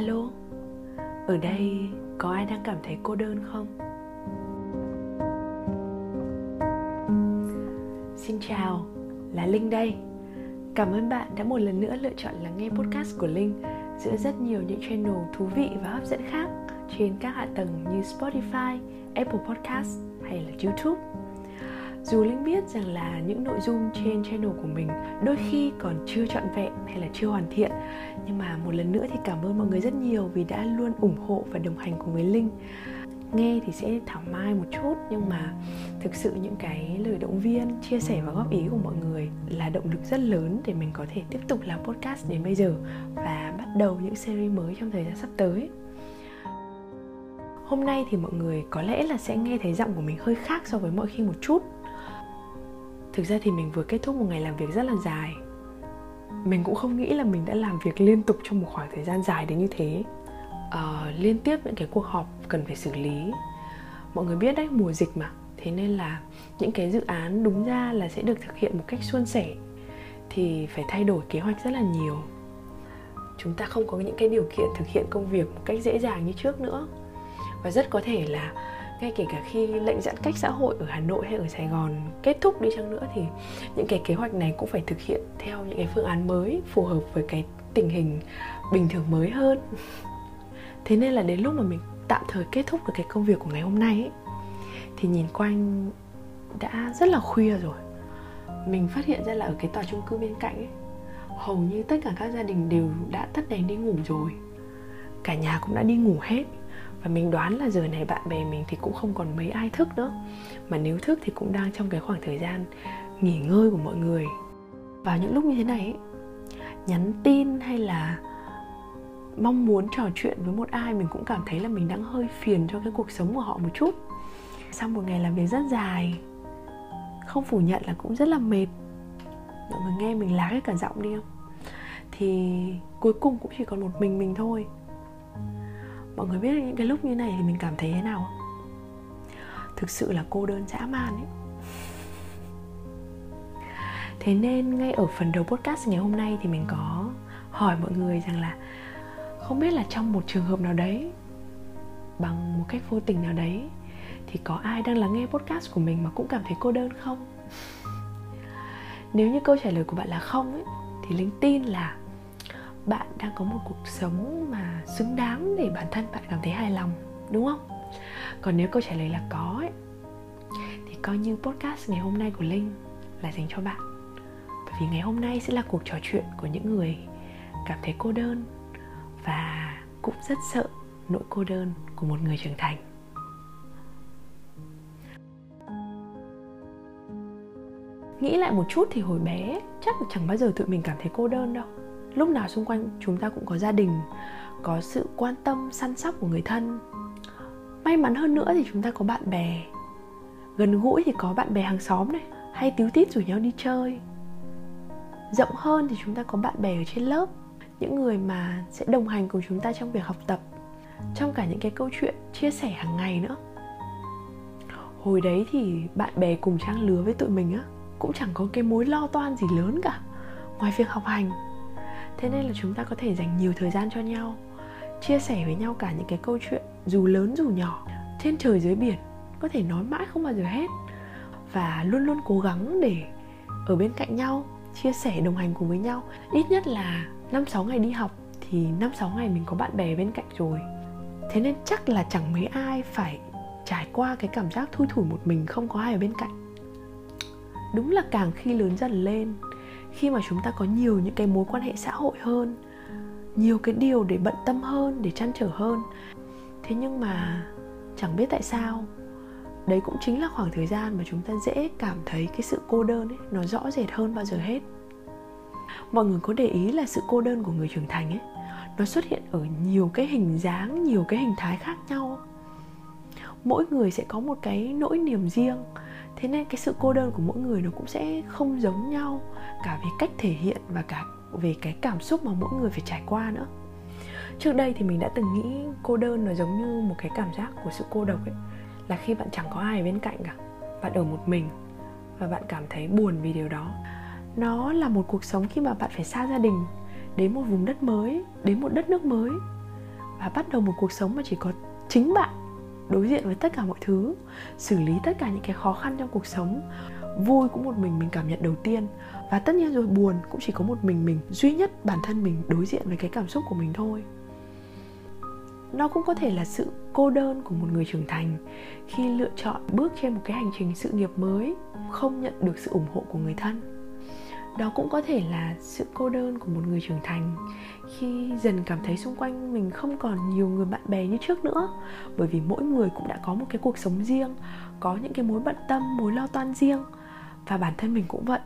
alo. Ở đây có ai đang cảm thấy cô đơn không? Xin chào, là Linh đây. Cảm ơn bạn đã một lần nữa lựa chọn lắng nghe podcast của Linh giữa rất nhiều những channel thú vị và hấp dẫn khác trên các hạ tầng như Spotify, Apple Podcast hay là YouTube. Dù Linh biết rằng là những nội dung trên channel của mình đôi khi còn chưa trọn vẹn hay là chưa hoàn thiện, nhưng mà một lần nữa thì cảm ơn mọi người rất nhiều vì đã luôn ủng hộ và đồng hành cùng với Linh. Nghe thì sẽ thảo mai một chút, nhưng mà thực sự những cái lời động viên, chia sẻ và góp ý của mọi người là động lực rất lớn để mình có thể tiếp tục làm podcast đến bây giờ và bắt đầu những series mới trong thời gian sắp tới. Hôm nay thì mọi người có lẽ là sẽ nghe thấy giọng của mình hơi khác so với mọi khi một chút. Thực ra thì mình vừa kết thúc một ngày làm việc rất là dài. Mình cũng không nghĩ là mình đã làm việc liên tục trong một khoảng thời gian dài đến như thế. Liên tiếp những cái cuộc họp cần phải xử lý. Mọi người biết đấy, mùa dịch mà. Thế nên là những cái dự án đúng ra là sẽ được thực hiện một cách suôn sẻ thì phải thay đổi kế hoạch rất là nhiều. Chúng ta không có những cái điều kiện thực hiện công việc một cách dễ dàng như trước nữa. Và rất có thể là ngay kể cả khi lệnh giãn cách xã hội ở Hà Nội hay ở Sài Gòn kết thúc đi chăng nữa thì những cái kế hoạch này cũng phải thực hiện theo những cái phương án mới phù hợp với cái tình hình bình thường mới hơn. Thế nên là đến lúc mà mình tạm thời kết thúc được cái công việc của ngày hôm nay ấy, thì nhìn quanh đã rất là khuya rồi. Mình phát hiện ra là ở cái tòa chung cư bên cạnh ấy, hầu như tất cả các gia đình đều đã tắt đèn đi ngủ rồi. Cả nhà cũng đã đi ngủ hết. Và mình đoán là giờ này bạn bè mình thì cũng không còn mấy ai thức nữa. Mà nếu thức thì cũng đang trong cái khoảng thời gian nghỉ ngơi của mọi người. Vào những lúc như thế này, nhắn tin hay là mong muốn trò chuyện với một ai, mình cũng cảm thấy là mình đang hơi phiền cho cái cuộc sống của họ một chút. Sau một ngày làm việc rất dài, không phủ nhận là cũng rất là mệt. Mọi người nghe mình lá hết cả giọng đi không? Thì cuối cùng cũng chỉ còn một mình thôi. Mọi người biết những cái lúc như này thì mình cảm thấy thế nào không? Thực sự là cô đơn dã man ấy. Thế nên ngay ở phần đầu podcast ngày hôm nay thì mình có hỏi mọi người rằng là không biết là trong một trường hợp nào đấy, bằng một cách vô tình nào đấy, thì có ai đang lắng nghe podcast của mình mà cũng cảm thấy cô đơn không? Nếu như câu trả lời của bạn là không ấy, thì Linh tin là bạn đang có một cuộc sống mà xứng đáng để bản thân bạn cảm thấy hài lòng, đúng không? Còn nếu câu trả lời là có ấy, thì coi như podcast ngày hôm nay của Linh là dành cho bạn. Bởi vì ngày hôm nay sẽ là cuộc trò chuyện của những người cảm thấy cô đơn và cũng rất sợ nỗi cô đơn của một người trưởng thành. Nghĩ lại một chút thì hồi bé chắc là chẳng bao giờ tụi mình cảm thấy cô đơn đâu. Lúc nào xung quanh chúng ta cũng có gia đình, có sự quan tâm, săn sóc của người thân. May mắn hơn nữa thì chúng ta có bạn bè. Gần gũi thì có bạn bè hàng xóm này, hay tíu tít rủ nhau đi chơi. Rộng hơn thì chúng ta có bạn bè ở trên lớp, những người mà sẽ đồng hành cùng chúng ta trong việc học tập, trong cả những cái câu chuyện chia sẻ hàng ngày nữa. Hồi đấy thì bạn bè cùng trang lứa với tụi mình á, cũng chẳng có cái mối lo toan gì lớn cả, ngoài việc học hành. Thế nên là chúng ta có thể dành nhiều thời gian cho nhau, chia sẻ với nhau cả những cái câu chuyện dù lớn dù nhỏ, trên trời dưới biển, có thể nói mãi không bao giờ hết. Và luôn luôn cố gắng để ở bên cạnh nhau, chia sẻ đồng hành cùng với nhau. Ít nhất là 5-6 ngày đi học thì 5-6 ngày mình có bạn bè bên cạnh rồi. Thế nên chắc là chẳng mấy ai phải trải qua cái cảm giác thui thủi một mình không có ai ở bên cạnh. Đúng là càng khi lớn dần lên, khi mà chúng ta có nhiều những cái mối quan hệ xã hội hơn, nhiều cái điều để bận tâm hơn, để trăn trở hơn. Thế nhưng mà chẳng biết tại sao, đấy cũng chính là khoảng thời gian mà chúng ta dễ cảm thấy cái sự cô đơn ấy, nó rõ rệt hơn bao giờ hết. Mọi người có để ý là sự cô đơn của người trưởng thành ấy, nó xuất hiện ở nhiều cái hình dáng, nhiều cái hình thái khác nhau. Mỗi người sẽ có một cái nỗi niềm riêng. Thế nên cái sự cô đơn của mỗi người nó cũng sẽ không giống nhau, cả về cách thể hiện và cả về cái cảm xúc mà mỗi người phải trải qua nữa. Trước đây thì mình đã từng nghĩ cô đơn nó giống như một cái cảm giác của sự cô độc ấy, là khi bạn chẳng có ai bên cạnh cả, bạn ở một mình và bạn cảm thấy buồn vì điều đó. Nó là một cuộc sống khi mà bạn phải xa gia đình, đến một vùng đất mới, đến một đất nước mới. và bắt đầu một cuộc sống mà chỉ có chính bạn đối diện với tất cả mọi thứ, xử lý tất cả những cái khó khăn trong cuộc sống. Vui cũng một mình cảm nhận đầu tiên, và tất nhiên rồi buồn cũng chỉ có một mình duy nhất bản thân mình đối diện với cái cảm xúc của mình thôi. Nó cũng có thể là sự cô đơn của một người trưởng thành khi lựa chọn bước trên một cái hành trình sự nghiệp mới, không nhận được sự ủng hộ của người thân. Đó cũng có thể là sự cô đơn của một người trưởng thành khi dần cảm thấy xung quanh mình không còn nhiều người bạn bè như trước nữa, bởi vì mỗi người cũng đã có một cái cuộc sống riêng, có những cái mối bận tâm, mối lo toan riêng. Và bản thân mình cũng vậy,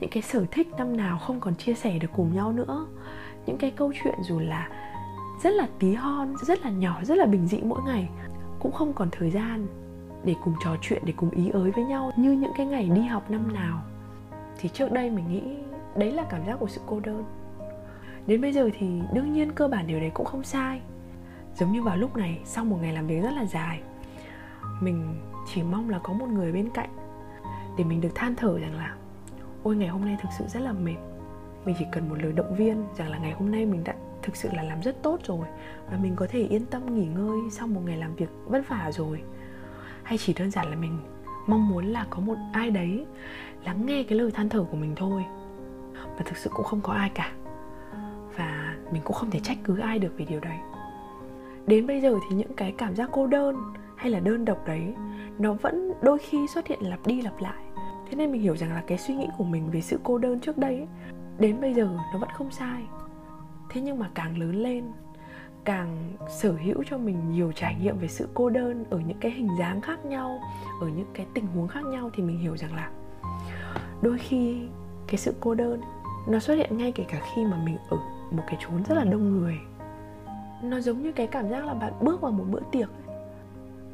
những cái sở thích năm nào không còn chia sẻ được cùng nhau nữa, những cái câu chuyện dù là rất là tí hon, rất là nhỏ, rất là bình dị mỗi ngày cũng không còn thời gian để cùng trò chuyện, để cùng ý ới với nhau như những cái ngày đi học năm nào. Thì trước đây mình nghĩ đấy là cảm giác của sự cô đơn. Đến bây giờ thì đương nhiên cơ bản điều đấy cũng không sai. Giống như vào lúc này, sau một ngày làm việc rất là dài, mình chỉ mong là có một người bên cạnh để mình được than thở rằng là ôi, ngày hôm nay thực sự rất là mệt. Mình chỉ cần một lời động viên rằng là ngày hôm nay mình đã thực sự là làm rất tốt rồi, và mình có thể yên tâm nghỉ ngơi sau một ngày làm việc vất vả rồi. Hay chỉ đơn giản là mình mong muốn là có một ai đấy lắng nghe cái lời than thở của mình thôi. Mà thực sự cũng không có ai cả, và mình cũng không thể trách cứ ai được về điều đấy. Đến bây giờ thì những cái cảm giác cô đơn hay là đơn độc đấy, nó vẫn đôi khi xuất hiện lặp đi lặp lại. Thế nên mình hiểu rằng là cái suy nghĩ của mình về sự cô đơn trước đây ấy, đến bây giờ nó vẫn không sai. Thế nhưng mà càng lớn lên, càng sở hữu cho mình nhiều trải nghiệm về sự cô đơn ở những cái hình dáng khác nhau, ở những cái tình huống khác nhau, thì mình hiểu rằng là đôi khi cái sự cô đơn nó xuất hiện ngay kể cả khi mà mình ở một cái chốn rất là đông người. Nó giống như cái cảm giác là bạn bước vào một bữa tiệc ấy,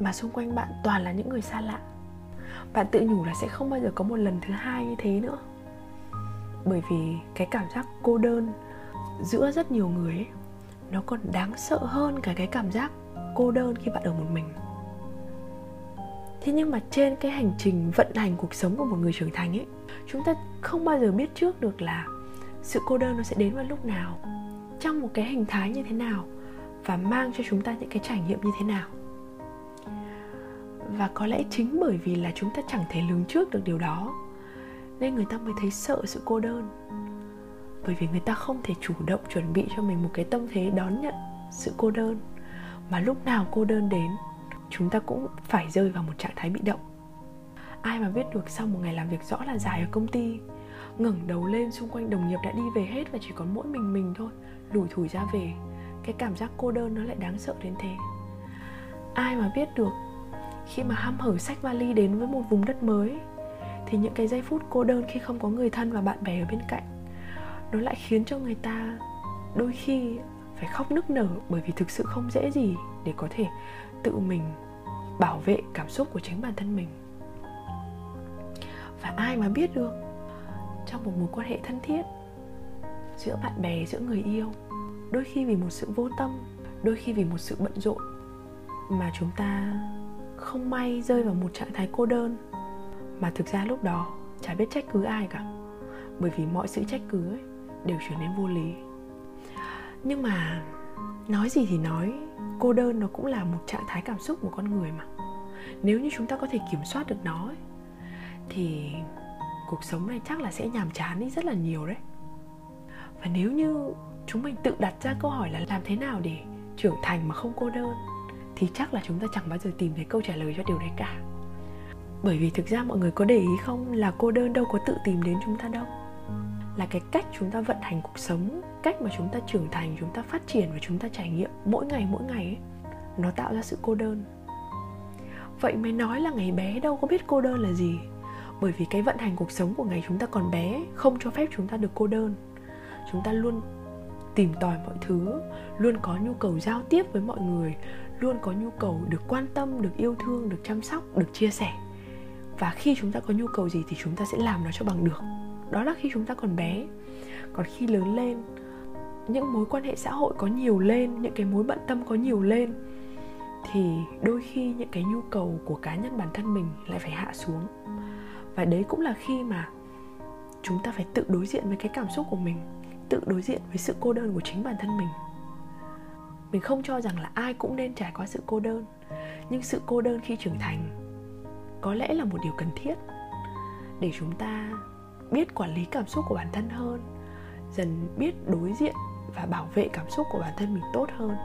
mà xung quanh bạn toàn là những người xa lạ. Bạn tự nhủ là sẽ không bao giờ có một lần thứ hai như thế nữa, bởi vì cái cảm giác cô đơn giữa rất nhiều người ấy, nó còn đáng sợ hơn cả cái cảm giác cô đơn khi bạn ở một mình. Thế nhưng mà trên cái hành trình vận hành cuộc sống của một người trưởng thành ấy, chúng ta không bao giờ biết trước được là sự cô đơn nó sẽ đến vào lúc nào, trong một cái hình thái như thế nào, và mang cho chúng ta những cái trải nghiệm như thế nào. Và có lẽ chính bởi vì là chúng ta chẳng thể lường trước được điều đó, nên người ta mới thấy sợ sự cô đơn. Bởi vì người ta không thể chủ động chuẩn bị cho mình một cái tâm thế đón nhận sự cô đơn, mà lúc nào cô đơn đến, chúng ta cũng phải rơi vào một trạng thái bị động. Ai mà biết được sau một ngày làm việc rõ là dài ở công ty, ngẩng đầu lên xung quanh đồng nghiệp đã đi về hết và chỉ còn mỗi mình thôi, lủi thủi ra về, cái cảm giác cô đơn nó lại đáng sợ đến thế. Ai mà biết được khi mà hăm hở xách vali đến với một vùng đất mới, thì những cái giây phút cô đơn khi không có người thân và bạn bè ở bên cạnh, nó lại khiến cho người ta đôi khi phải khóc nức nở, bởi vì thực sự không dễ gì để có thể tự mình bảo vệ cảm xúc của chính bản thân mình. Và ai mà biết được trong một mối quan hệ thân thiết, giữa bạn bè, giữa người yêu, đôi khi vì một sự vô tâm, đôi khi vì một sự bận rộn mà chúng ta không may rơi vào một trạng thái cô đơn, mà thực ra lúc đó chả biết trách cứ ai cả, bởi vì mọi sự trách cứ ấy đều trở nên vô lý. Nhưng mà nói gì thì nói, cô đơn nó cũng là một trạng thái cảm xúc của con người mà. Nếu như chúng ta có thể kiểm soát được nó ấy, thì cuộc sống này chắc là sẽ nhàm chán đi rất là nhiều đấy. Và nếu như chúng mình tự đặt ra câu hỏi là làm thế nào để trưởng thành mà không cô đơn, thì chắc là chúng ta chẳng bao giờ tìm thấy câu trả lời cho điều đấy cả. Bởi vì thực ra mọi người có để ý không, là cô đơn đâu có tự tìm đến chúng ta đâu. Là cái cách chúng ta vận hành cuộc sống, cách mà chúng ta trưởng thành, chúng ta phát triển và chúng ta trải nghiệm mỗi ngày ấy, nó tạo ra sự cô đơn. Vậy mới nói là ngày bé đâu có biết cô đơn là gì, bởi vì cái vận hành cuộc sống của ngày chúng ta còn bé không cho phép chúng ta được cô đơn. Chúng ta luôn tìm tòi mọi thứ, luôn có nhu cầu giao tiếp với mọi người, luôn có nhu cầu được quan tâm, được yêu thương, được chăm sóc, được chia sẻ. Và khi chúng ta có nhu cầu gì thì chúng ta sẽ làm nó cho bằng được. Đó là khi chúng ta còn bé. Còn khi lớn lên, những mối quan hệ xã hội có nhiều lên, những cái mối bận tâm có nhiều lên, thì đôi khi những cái nhu cầu của cá nhân bản thân mình lại phải hạ xuống. Và đấy cũng là khi mà chúng ta phải tự đối diện với cái cảm xúc của mình, tự đối diện với sự cô đơn của chính bản thân mình. Mình không cho rằng là ai cũng nên trải qua sự cô đơn, nhưng sự cô đơn khi trưởng thành có lẽ là một điều cần thiết để chúng ta biết quản lý cảm xúc của bản thân hơn, dần biết đối diện và bảo vệ cảm xúc của bản thân mình tốt hơn.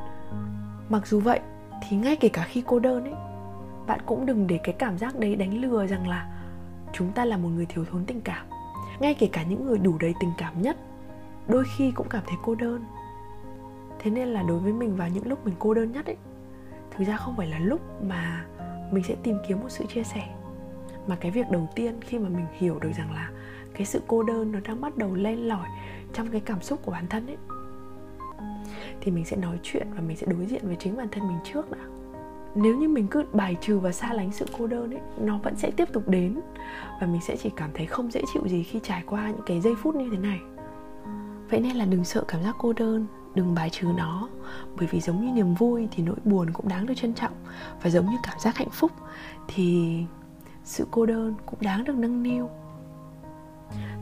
Mặc dù vậy thì ngay kể cả khi cô đơn ấy, bạn cũng đừng để cái cảm giác đấy đánh lừa rằng là chúng ta là một người thiếu thốn tình cảm. Ngay kể cả những người đủ đầy tình cảm nhất đôi khi cũng cảm thấy cô đơn. Thế nên là đối với mình, vào những lúc mình cô đơn nhất ấy, thực ra không phải là lúc mà mình sẽ tìm kiếm một sự chia sẻ, mà cái việc đầu tiên khi mà mình hiểu được rằng là cái sự cô đơn nó đang bắt đầu len lỏi trong cái cảm xúc của bản thân ấy, thì mình sẽ nói chuyện và mình sẽ đối diện với chính bản thân mình trước đã. Nếu như mình cứ bài trừ và xa lánh sự cô đơn ấy, nó vẫn sẽ tiếp tục đến, và mình sẽ chỉ cảm thấy không dễ chịu gì khi trải qua những cái giây phút như thế này. Vậy nên là đừng sợ cảm giác cô đơn, đừng bài trừ nó, bởi vì giống như niềm vui thì nỗi buồn cũng đáng được trân trọng, và giống như cảm giác hạnh phúc thì sự cô đơn cũng đáng được nâng niu.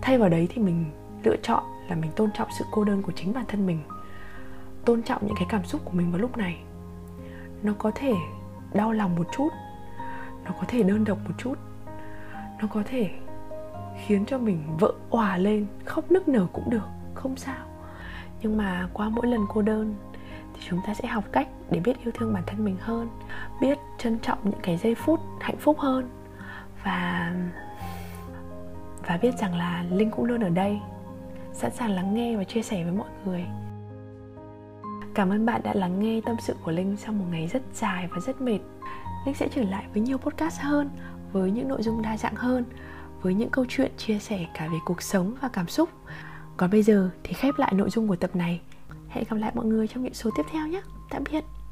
Thay vào đấy thì mình lựa chọn là mình tôn trọng sự cô đơn của chính bản thân mình, tôn trọng những cái cảm xúc của mình vào lúc này. Nó có thể đau lòng một chút, nó có thể đơn độc một chút, nó có thể khiến cho mình vỡ òa lên, khóc nức nở cũng được, không sao. Nhưng mà qua mỗi lần cô đơn thì chúng ta sẽ học cách để biết yêu thương bản thân mình hơn, biết trân trọng những cái giây phút hạnh phúc hơn, và biết rằng là Linh cũng luôn ở đây, sẵn sàng lắng nghe và chia sẻ với mọi người. Cảm ơn bạn đã lắng nghe tâm sự của Linh sau một ngày rất dài và rất mệt. Linh sẽ trở lại với nhiều podcast hơn, với những nội dung đa dạng hơn, với những câu chuyện chia sẻ cả về cuộc sống và cảm xúc. Còn bây giờ thì khép lại nội dung của tập này. Hẹn gặp lại mọi người trong những số tiếp theo nhé. Tạm biệt.